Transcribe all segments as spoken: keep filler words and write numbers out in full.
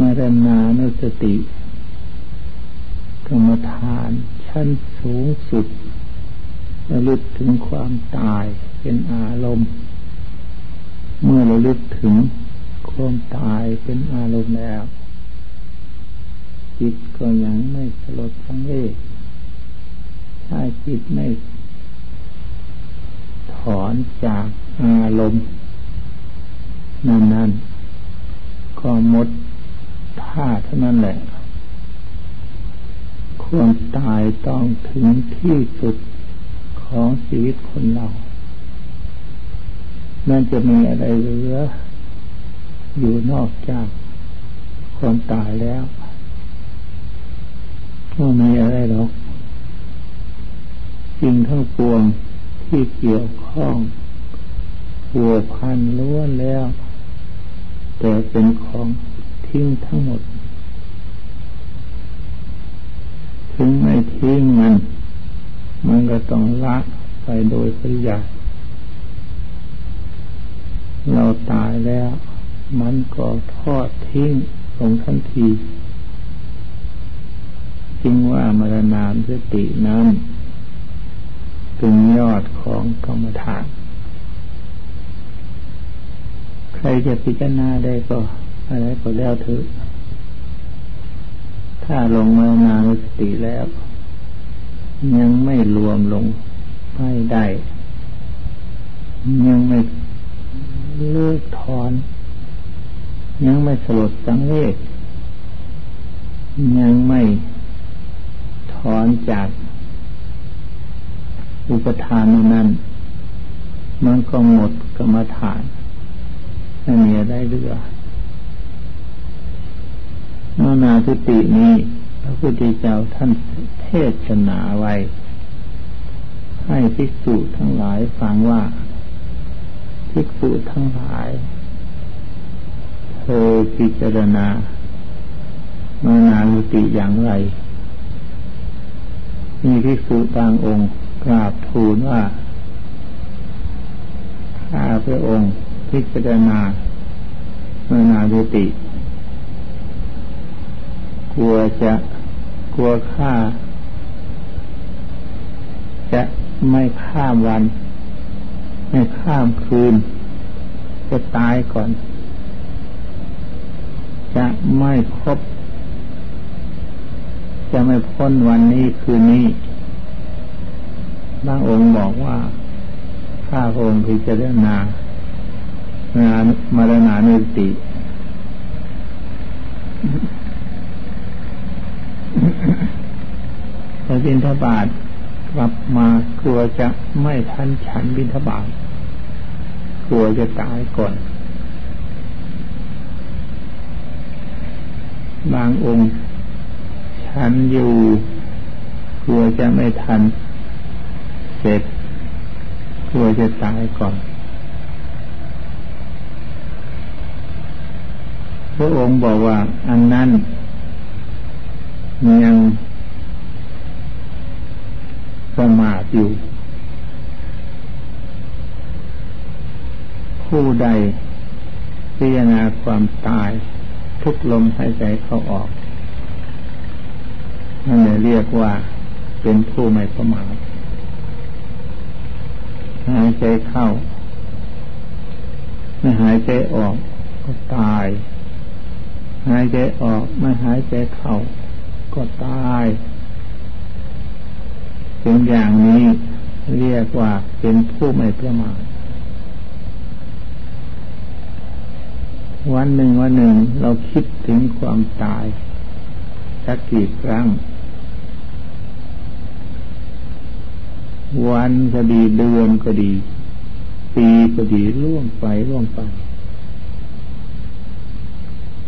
มรณานุสติกรรมฐานชั้นสูงสุดระลึกถึงความตายเป็นอารมณ์เมื่อระลึกถึงความตายเป็นอารมณ์แล้วจิตก็ยังไม่สลดสังเวชถ้าจิตไม่ถอนจากอารมณ์นั้นๆก็หมดท่าเท่านั้นแหละความตายต้องถึงที่สุดของชีวิตคนเรานั่นจะมีอะไรเหลืออยู่นอกจากความตายแล้วไม่มีอะไรหรอกสิ่งทั้งปวงที่เกี่ยวข้องผัวพันล้วนแล้วแต่เป็นของทิ้งทั้งหมดถึงไม่ทิ้งมันมันก็ต้องละไปโดยปริยายเราตายแล้วมันก็ทอดทิ้งลงทันทีจึงว่ามรณานุสตินั้นเป็นยอดของกรรมฐานใครจะพิจารณาได้ก็อะไรก็แล้วเถอะถ้าลงมรณานุสติแล้วยังไม่รวมลงไม่ได้ยังไม่เลิกถอนยังไม่สลดสังเวชยังไม่ถอนจากอุปทานนั้นมันก็หมดกรรมฐานไม่มีอะไรเหลือมรณานุสตินี้พระพุทธเจ้าท่านเทศนาไว้ให้ภิกษุทั้งหลายฟังว่าภิกษุทั้งหลายเธอพิจารณามรณานุสติอย่างไรมีภิกษุบางองค์กราบทูลว่าข้าพระองค์พิจารณามรณานุสติกลัวจะกลัวข้าจะไม่ข้ามวันไม่ข้ามคืนจะตายก่อนจะไม่ครบจะไม่พ้นวันนี้คืนนี้พระองค์บอกว่าข้าพระองค์พิจารณามรณานุสติ พระบิณฑบาตกลับมากลัวจะไม่ทันฉันบิณฑบาตกลัวจะตายก่อนบางองค์ฉันอยู่กลัวจะไม่ทันเสร็จกลัวจะตายก่อนพระองค์บอกว่าอันนั้นยังประมาทอยู่ผู้ใดพิจารณาความตายทุกลมหายใจเข้าออกนั่นเรียกว่าเป็นผู้ไม่ประมาทหายใจเข้าไม่หายใจออกก็ตายหายใจออกไม่หายใจเข้าก็ตายเป็นอย่างนี้เรียกว่าเป็นผู้ไม่ประมาทวันหนึ่งวันหนึ่งเราคิดถึงความตายสักกี่ครั้งวันก็ดีเดือนก็ดีปีก็ดีล่วงไปล่วงไป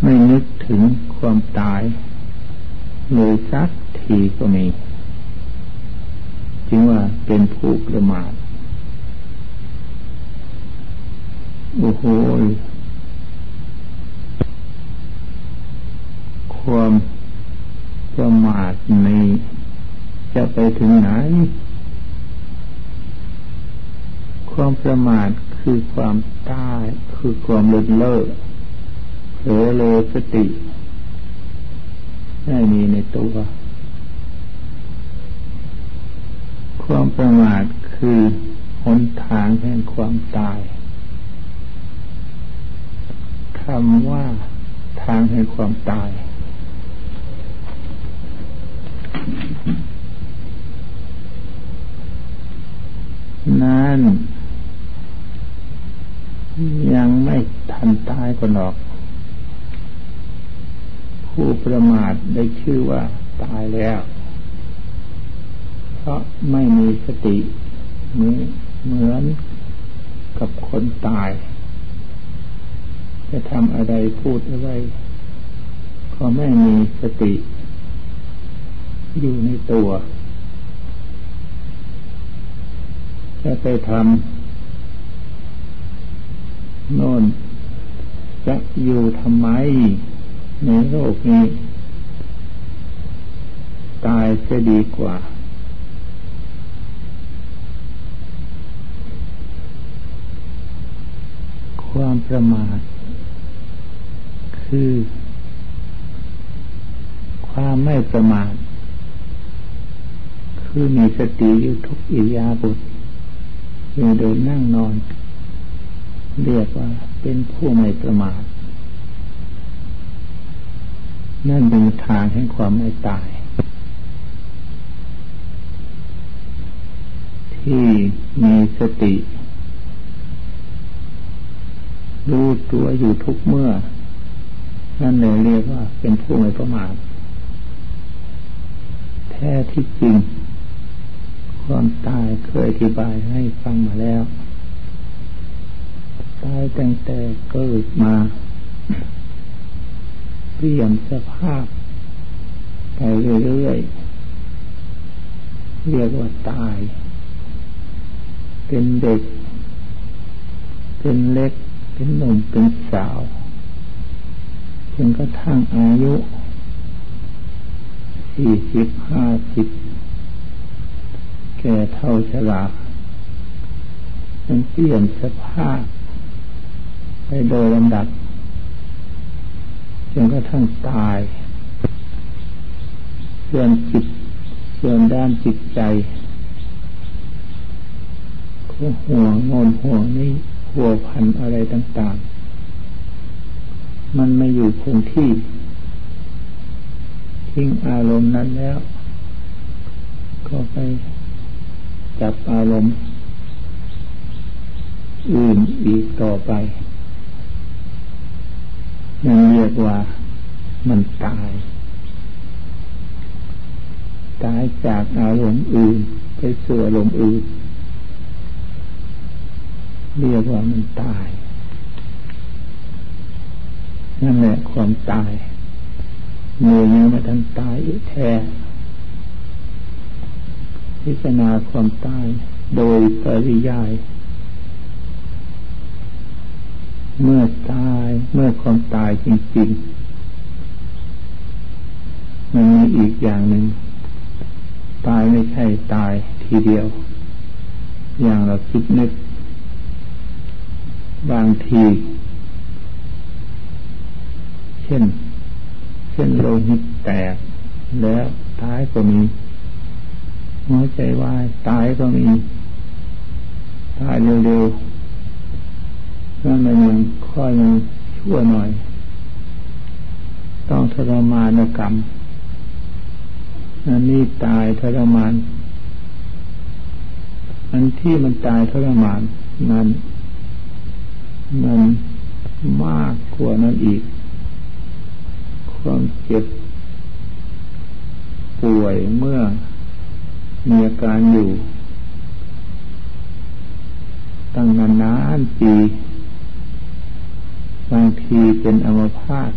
ไม่นึกถึงความตายเลยสักทีก็มีจึงว่าเป็นผู้ประมาทโอ้โหความประมาทนี้จะไปถึงไหนความประมาทคือความตายคือความเลิศเล่อเผลอเลยสติ ได้มีในตัวความประมาทคือหนทางแห่งความตายคำว่าทางแห่งความตายนั้นยังไม่ทันตายก็หรอกผู้ประมาทได้ชื่อว่าตายแล้วเพราะไม่มีสตินี้เหมือนกับคนตายจะทำอะไรพูดอะไรก็ไม่มีสติอยู่ในตัวจะไปทำโน่นจะอยู่ทำไมในโลกนี้ตายจะดีกว่าความประมาทคือความไม่ประมาทคือมีสติอยู่ทุกอิริยาบถอยู่เดินนั่งนอนเรียกว่าเป็นผู้ไม่ประมาทนั่นเป็นทางให้ความไม่ตายที่มีสติรู้ตัวอยู่ทุกเมื่อนั่นเลยเรียกว่าเป็นผู้ไม่ประมาทแท้ที่จริงความตายเคยอธิบายให้ฟังมาแล้วตายตั้งแต่เกิดมาเปลี่ยนสภาพไปเรื่อยๆเรียกว่าตายเป็นเด็กเป็นเล็กเป็นหนุ่มเป็นสาวจนกระทั่งอายุสี่สิบห้าสิบแก่เท่าชรามันเปลี่ยนสภาพไปโดยลำดับจนกระทั่งตายส่วนจิตส่วนด้านจิตใจก็ห่วงโน่นห่วงนี้หัวพันอะไรต่างๆมันไม่อยู่คงที่ทิ้งอารมณ์นั้นแล้วก็ไปจับอารมณ์อื่นอีกต่อไปนั่นเรียกว่ามันตายตายจากอารมณ์อื่นไปสู่อารมณ์อื่นเรียกว่ามันตายนั่นแหละความตายเมื่อยังไม่ทันตายแท้พิจารณาความตายโดยปริยายเมื่อตายเมื่อความตายจริงๆมันมีอีกอย่างหนึ่งตายไม่ใช่ตายทีเดียวอย่างเราคิดนึกบางทีเช่นเช่นโลหิตแตกแล้วตายก็มีหัวใจวายตายก็มีตายเร็วๆนั่นมันยังค่อยยังชั่วหน่อยต้องทรมานกรรมอันนี้ตายทรมานอันที่มันตายทรมานนั้นมันมากกว่านั้นอีกความเจ็บป่วยเมื่อมีอาการอยู่ตั้งนานๆปีบางทีเป็นอัมพาต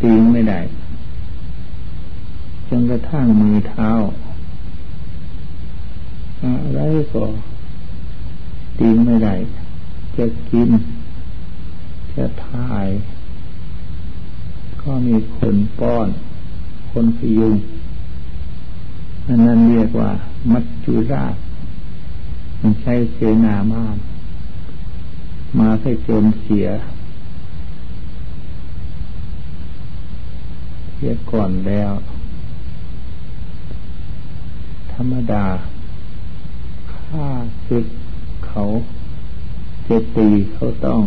ตีไม่ได้จนกระทั่งมือเท้าอะไรก็ตีไม่ได้จะกินจะถ่ายก็มีคนป้อนคนพยุงอันนั้นเรียกว่ามัจจุราชมันใช้เสนามานมาให้โจมเสียโจ สียก่อนแล้วธรรมดาข้าศึกเขาจะตีเขาต้อง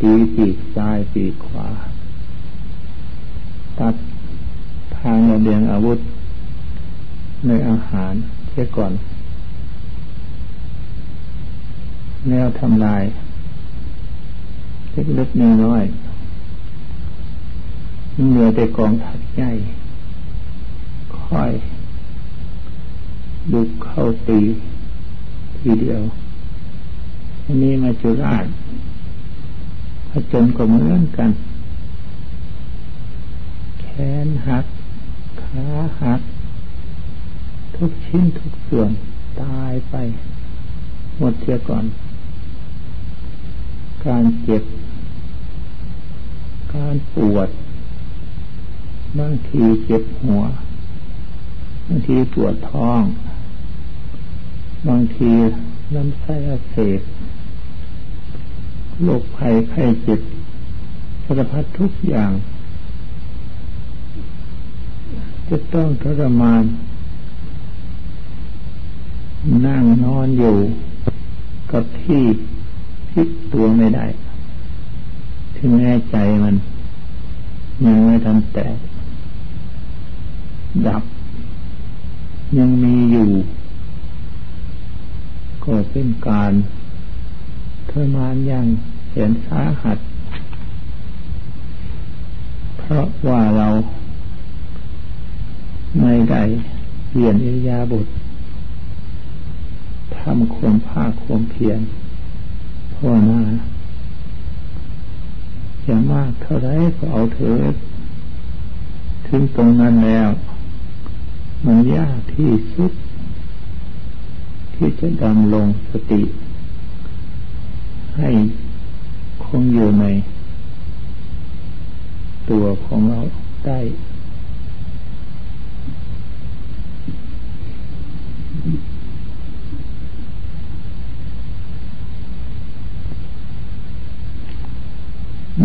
ตีปีกซ้ายปีกขวาตัดทางระเบียงอาวุธในอาหารเสียก่อนแนวทำลายเล็กๆน้อยๆเหลือแต่กองทัพใหญ่ค่อยบุกเข้าตีทีเดียวอันนี้มาจุฬาฯพระจนก็เหมือนกันแขนหักขาหักทุกชิ้นทุกส่วนตายไปหมดเสียก่อนการเจ็บการปวดบางทีเจ็บหัวบางทีปวดท้องบางทีลำไส้อักเสบโรคภัยไข้เจ็บสารพัดทุกอย่างจะต้องทรมานนั่งนอนอยู่กับที่พลิกตัวไม่ได้ถึงแน่ใจมันยังไม่ทันแตกดับยังมีอยู่ก็เป็นการทรมานอย่างแสนสาหัสเพราะว่าเราไม่ได้เปลี่ยนอิริยาบถทำความภาคความเพียรภาวนาอย่ามากเท่าไรก็เอาเถิดถึงตรงนั้นแล้วมันยากที่สุดที่จะดำรงสติให้คงอยู่ในตัวของเราได้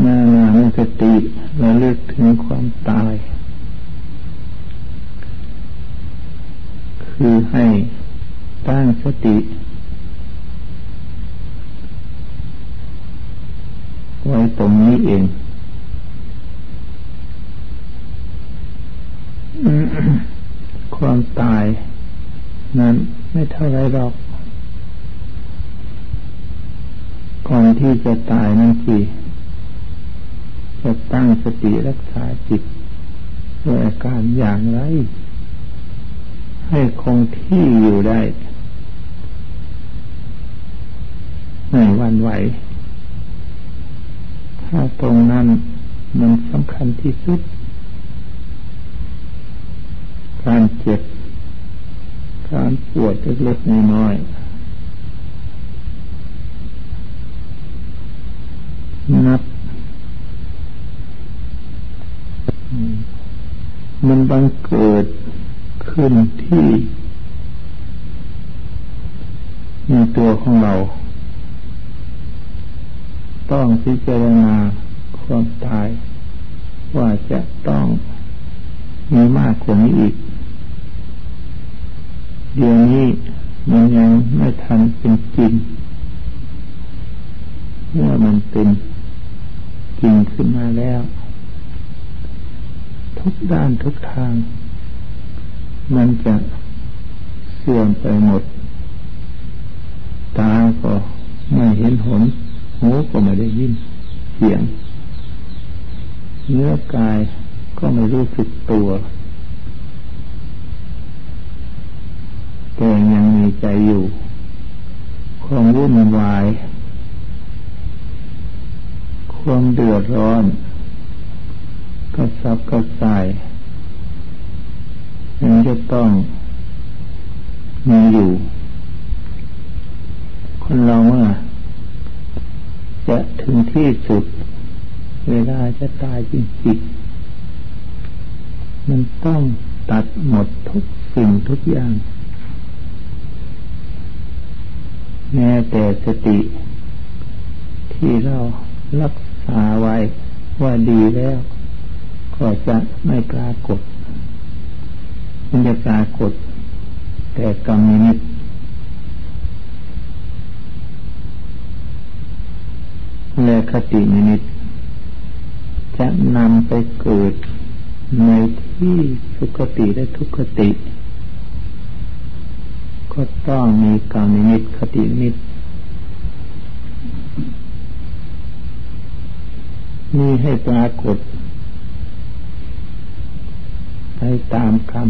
นานาสติระลึกถึงความตายคือให้ตั้งสติไว้ตรงนี้เอง ความตายนั้นไม่เท่าไรหรอกก่อนที่จะตายนั่นสิจะตั้งสติรักษาจิตด้วยอาการอย่างไรให้คงที่อยู่ได้ในวันไหวถ้าตรงนั้นมันสำคัญที่สุดการเจ็บการปวดเล็กๆน้อยๆนับมันบังเกิดขึ้นที่ในตัวของเราต้องพิจารณาความตายว่าจะต้องมีมากกว่านี้อีกเดี๋ยวนี้มันยังไม่ทันเป็นจริงเมื่อมันเป็นจริงขึ้นมาแล้วทุกด้านทุกทางมันจะเสื่อมไปหมดตาก็ไม่เห็นหนหูก็ไม่ได้ยินเสียงเนื้อกายก็ไม่รู้สึกตัวแต่ยังมีใจอยู่ความวุ่นวายความเดือดร้อนกระสับกระส่ายมันจะต้องมีอยู่คนเราเมื่อจะถึงที่สุดเวลาจะตายจริงๆมันต้องตัดหมดทุกสิ่งทุกอย่างแม้แต่สติที่เรารักษาไว้ว่าดีแล้ว ก็จะไม่ปรากฏมันจะปรากฏแต่กรรมนิมิตและคตินิมิตจะนำไปเกิดในที่สุคติและทุกขติก็ต้องมีกรรมนิมิตคตินิมิตมีให้ปรากฏไปตามกรรม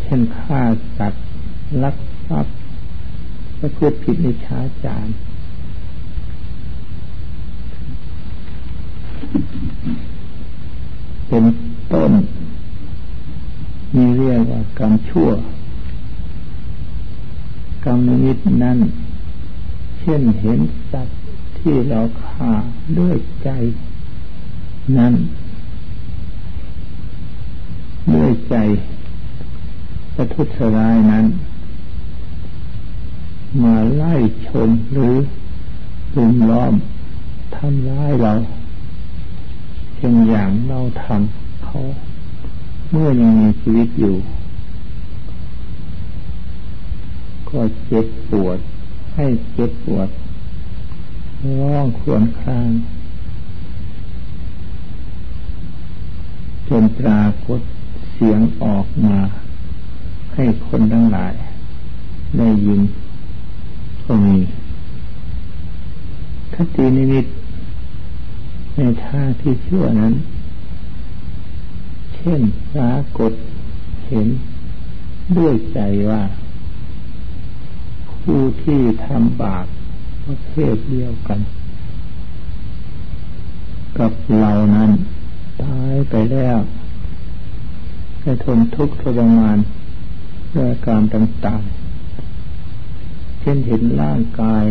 เช่นฆ่าสัตว์ลักทรัพย์ประพฤติผิดนิชาจารเป็นต้นมีเรียกว่ากรรมชั่วกรรมนิมิตนั้นเช่นเห็นสัตว์ที่เราฆ่าด้วยใจนั้นด้วยใจประทุษร้ายนั้นมาไล่ชนหรือรุมล้อมทำร้ายเราเช่นอย่างเราทำเขาเมื่อยังมีชีวิตอยู่ก็เจ็บปวดให้เจ็บปวดร้องครวญครางจนปรากฏเสียงออกมาให้คนทั้งหลายได้ยินก็มีคตินิมิตในทางที่ชั่วนั้นเช่นปรากฏเห็นด้วยใจว่าผู้ที่ทำบาปประเภทเดียวกันกับเรานั้นตายไปแล้วได้ทนทุกข์ทรมานด้วยอาการต่างๆเช่นเห็นร่างกาย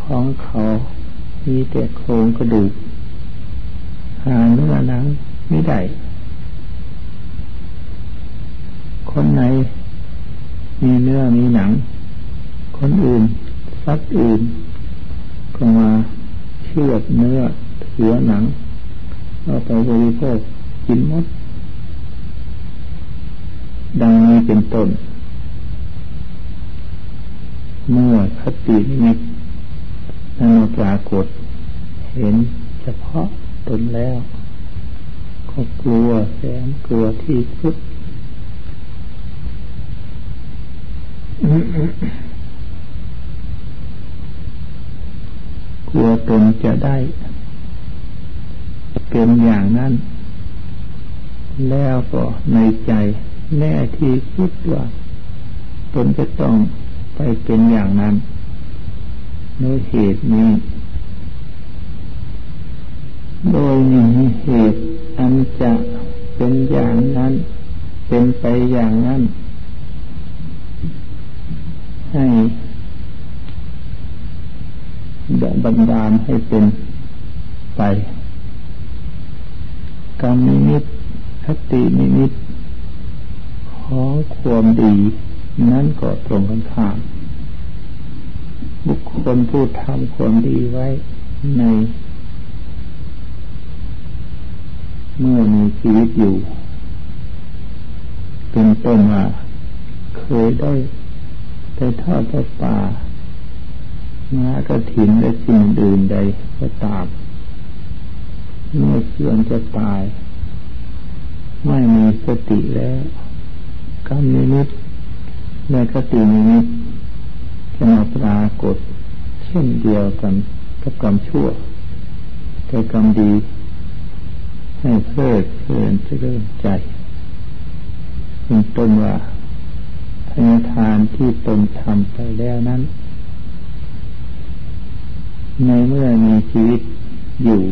ของเขามีแต่โครงกระดูกหาเนื้อหนังไม่ได้คนไหนมีเนื้อมีหนังคนอื่นสัตว์อื่นก็มาเชือดเนื้อเถือหนังเอาไปบริโภคกินหมดดังนี้เป็นต้นเมื่อคตินิมิตนั้นปรากฏเห็นเฉพาะตนแล้วก็กลัวแสนกลัวที่สุด กลัวตนจะได้เป็นอย่างนั้นแล้วก็ในใจแน่ที่คิดว่าตนจะต้องไปเป็นอย่างนั้นโดยเหตุนี้โดยมีเหตุอันจะเป็นอย่างนั้นเป็นไปอย่างนั้นให้บันดาลให้เป็นไปกรรมนิมิตคตินิมิตของความดีนั้นก็ตรงกันข้ามบุคคลผู้ทำความดีไว้ในเมื่อมีชีวิตอยู่เป็นต้นว่าเคยได้ได้ทอดพระป่ามากระถินและสิ่งอื่นใดก็ตามเมื่อเสื่อมจะตายไม่มีสติแล้วกรรมนิมิตและคตินิมิตจะมาปรากฏเช่นเดียวกันกับกรรมชั่วแต่กรรมดีให้เพลิดเพลินเจริญใจเป็นต้นว่าทานทานที่ตนทำไปแล้วนั้นในเมื่อมีชีวิตอยู่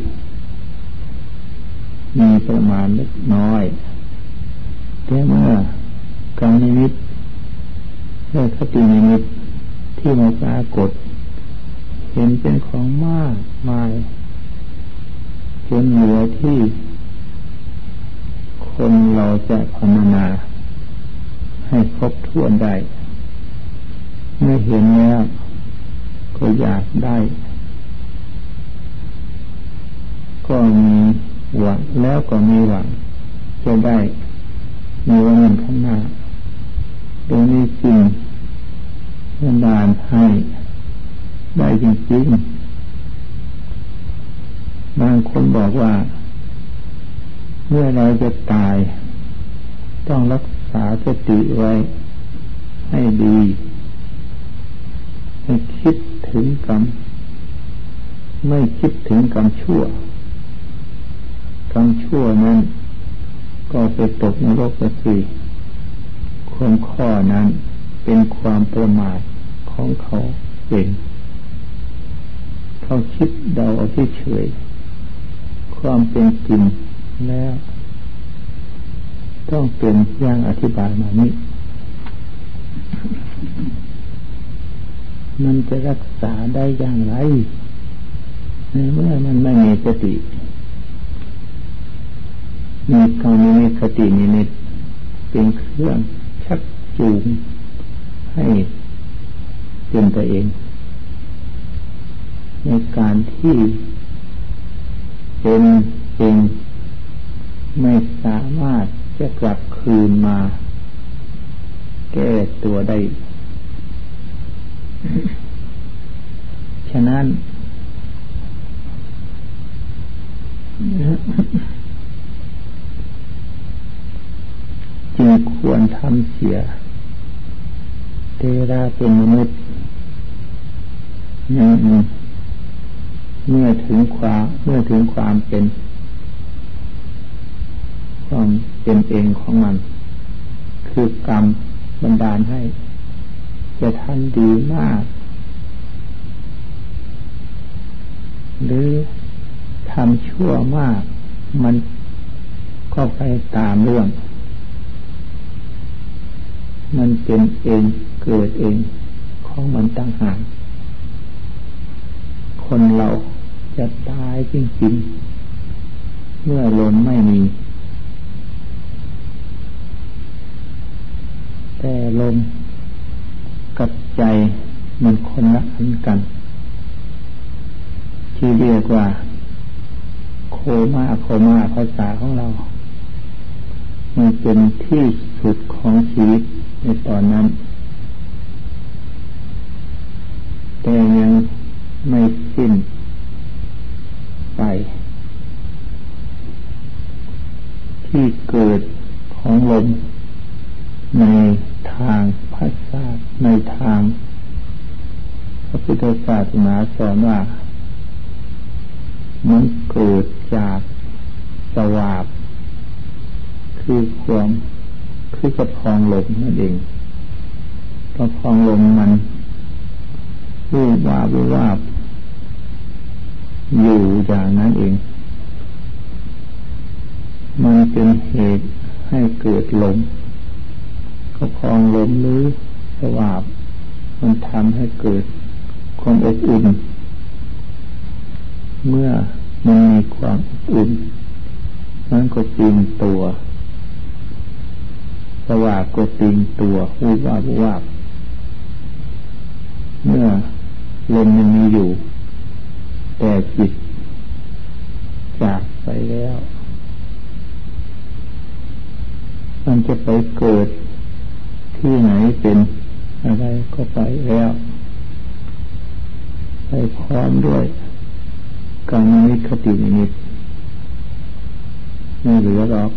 มีประมาณเล็กน้อยแต่เมื่อกรรมนิมิตและคตินิมิตที่มาปรากฏเห็นเป็นของมากมายจนเหลือที่คนเราจะภาวนาให้ครบถ้วนได้เมื่อเห็นแล้วก็อยากได้ก็ ต้องมีหวังแล้วก็มีหวังจะได้ในวันนั้นข้างหน้าโดยนี้จริงบันดาลให้ได้จริงๆบางคนบอกว่าเมื่อเราจะตายต้องรักษาสติไว้ให้ดีให้คิดถึงกรรมไม่คิดถึงกรรมชั่วกรรมชั่วนั้นก็ไปตกนรกละสิความข้อนั้นเป็นความประมาทของเขาเองเขาคิดเดาเอาที่เฉยความเป็นจริงแล้วต้องเป็นอย่างอธิบายมานี้มันจะรักษาได้อย่างไรในเมื่อมันไม่มีสติมีกรรมมีสติมีนิดเป็นเครื่องชักจูงให้เป็นตัวเองในการที่เป็นเองไม่สามารถจะกลับคืนมาแก้ตัวได้ ฉะนั้น จึงควรทำเสียเทราเป็นมนุษย์เมื่อถึงความเมื่อถึงความเป็นความเป็นเองของมันคือกรรมบันดาลให้จะทำดีมากหรือทำชั่วมากมันก็ไปตามเรื่องมันเป็นเองเกิดเองของมันต่างหากคนเราจะตายจริงๆเมื่อลมไม่มีแต่ลมกับใจมันคนละอันกันที่เรียกว่าโคม่าโคม่าภาษาของเรามันเป็นที่สุดของชีวิตในตอนนั้นแต่ยังไม่สิ้นไปที่เกิดของลมในทางพระศาสนาในทางพระพุทธศาสนาสอนว่ามันเกิดจากสวาปคือความคือกระพองลมนั่นเองกระพองลมมันวูบวาบวูบวาบอยู่อย่างนั้นเองมันเป็นเหตุให้เกิดลมกระพองลมหรือสวาปมันทำให้เกิดความอบอุ่นเมื่อมันมีความอบอุ่นมันก็ตึงตัวสวาปก็ตึงตัววูบวาบวูบวาบเมื่อลมมันมีอยู่แต่จิตจากไปแล้วมันจะไปเกิดที่ไหนเป็นอะไรก็ไปแล้วไปพร้อมด้วยกรรมนิคตินิดไม่เหลือหรอก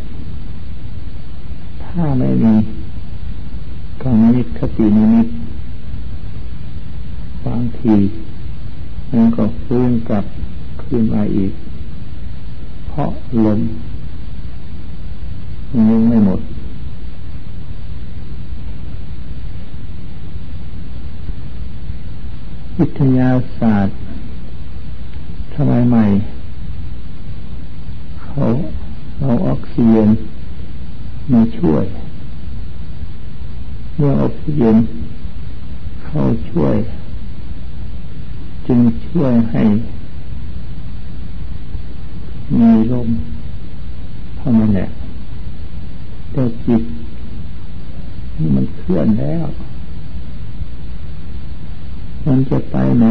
ถ้าไม่มีกรรมนิคตินิดบางทีมันก็ฟื้นกลับคืนมาอีกเพราะลมมันยังไม่หมดวิทยาศาสตร์สมัยใหม่เขาเอาออกซิเจนมาช่วยเมื่อออกซิเจนเข้าช่วยจึงช่วยให้มีลมเท่านั้นแหละแต่จิตมันเคลื่อนแล้วมันจะไปไหน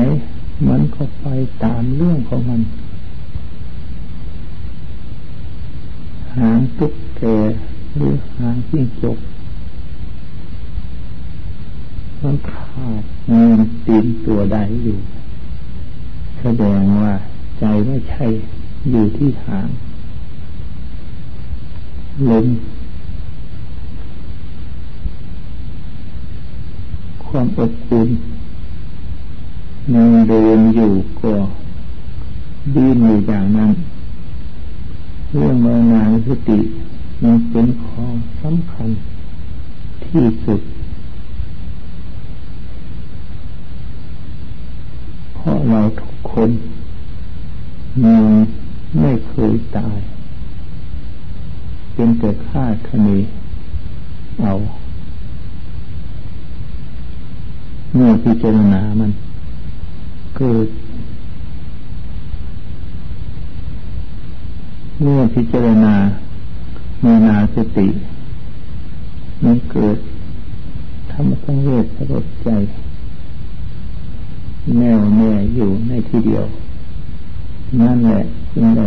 มันก็ไปตามเรื่องของมัน หางตุ๊กแกหรือหางจิ้งจกมันขาดมีตีนตัวใดอยู่แสดงว่าใจไม่ใช่อยู่ที่หางลมความอบอุ่นมันเดินอยู่ก็ดิ้นอยู่อย่างนั้นเรื่องมรณานุสติมันเป็นของสำคัญที่สุดเพราะเราทุกคนมันไม่เคยตายเป็นแต่คาดคะเนเอาเมื่อพิจารณามันเกิดเมื่อพิจารณาเมรณาสติมันเกิดธรรมสังเวชสลดใจแน่วแน่อยู่ในทีเดียวนั่นแหละจึงได้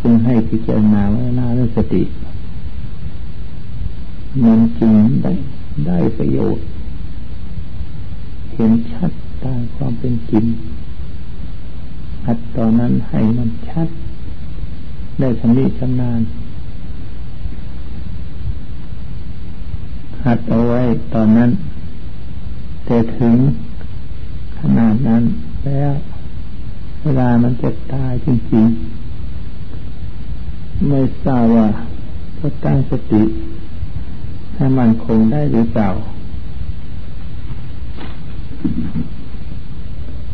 จึงให้พิจารณาเมรณาสติมันจึงได้ได้ประโยชน์เห็นชัดตามความเป็นจริงหัดตอนนั้นให้มันชัดได้ชำนิชำนาญหัดเอาไว้ตอนนั้นแต่ถึงขนาดนั้นแล้วเวลามันจะตายจริงๆไม่ทราบว่าจะตั้งสติให้มันคงได้หรือเปล่า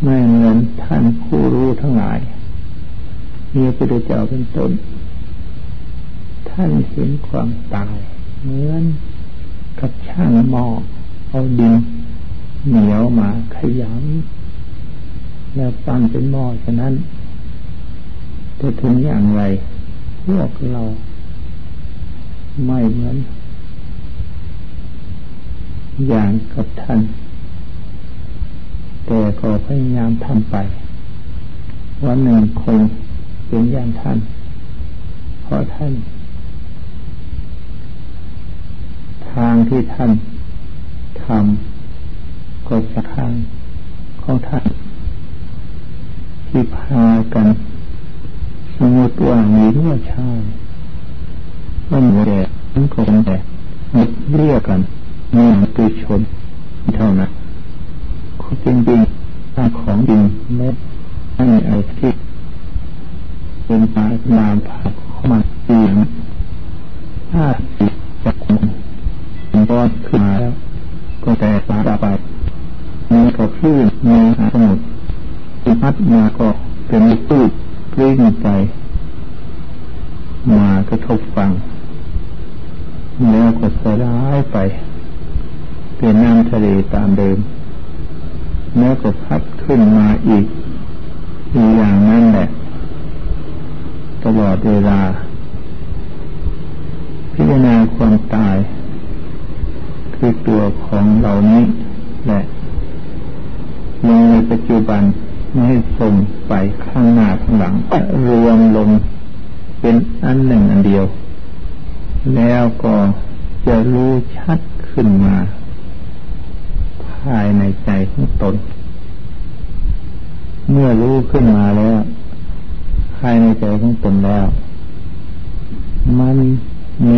ไม่เหมือนท่านผู้รู้ทั้งหลายเมื่อพระพุทธเจ้าเป็นต้นท่านเห็นความตายเหมือนกับช่างหม้อเอาดินเหนียวมาขยำแล้วปั้นเป็นหม้อฉะนั้นจะถึงอย่างไรพวกเราไม่เหมือนอย่างกับท่านแต่ก็พยายามทำไปวันหนึ่งคงเป็นอย่างท่านเพราะท่านทางที่ท่านทำก็จะทางของท่านที่พากันสมมติว่ามีรั่วชาไม่มีแดดมันก็เป็นแดดเรียกกันมีตุชนเท่านั้นจริงจริงของจริงไม่ไม่อะไรที่เป็นตาตามผ่านเข้ามาเสียงห้าสิบจากคนก็ขึ้นมาแล้วก็แต่สาระไปมีก็คลื่นมีหาสมุดที่พัดมาก็เป็นตูดกลิ้งไปมากระทบฟังแล้วก็สลายไปเป็นน้ำทะเลตามเดิมแล้วก็พัดขึ้นมาอีกอย่างนั้นแหละตลอดเวลาพิจารณาความตายคือตัวของเรานี้แหละลงในปัจจุบันไม่ให้ส่งไปข้างหน้าข้างหลังรวมลงเป็นอันหนึ่งอันเดียวแล้วก็จะรู้ชัดขึ้นมาภายในใจของตนเมื่อรู้ขึ้นมาแล้วภายในใจของตนแล้วมัน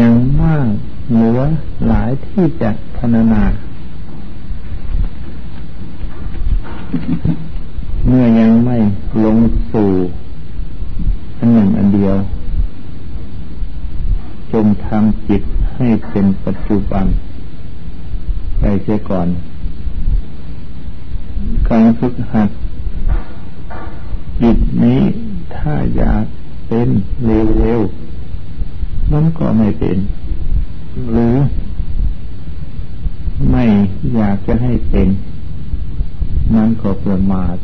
ยังมากเหลือหลายที่จะพรรณนาเมื่อยังไม่ลงสู่อันหนึ่งอันเดียวจงทำจิตให้เป็นปัจจุบันไปเสียก่อนการฝึกหัดจิตนี้ถ้าอยากเป็นเร็วๆมันก็ไม่เป็นหรือไม่อยากจะให้เป็นมันก็ประมาท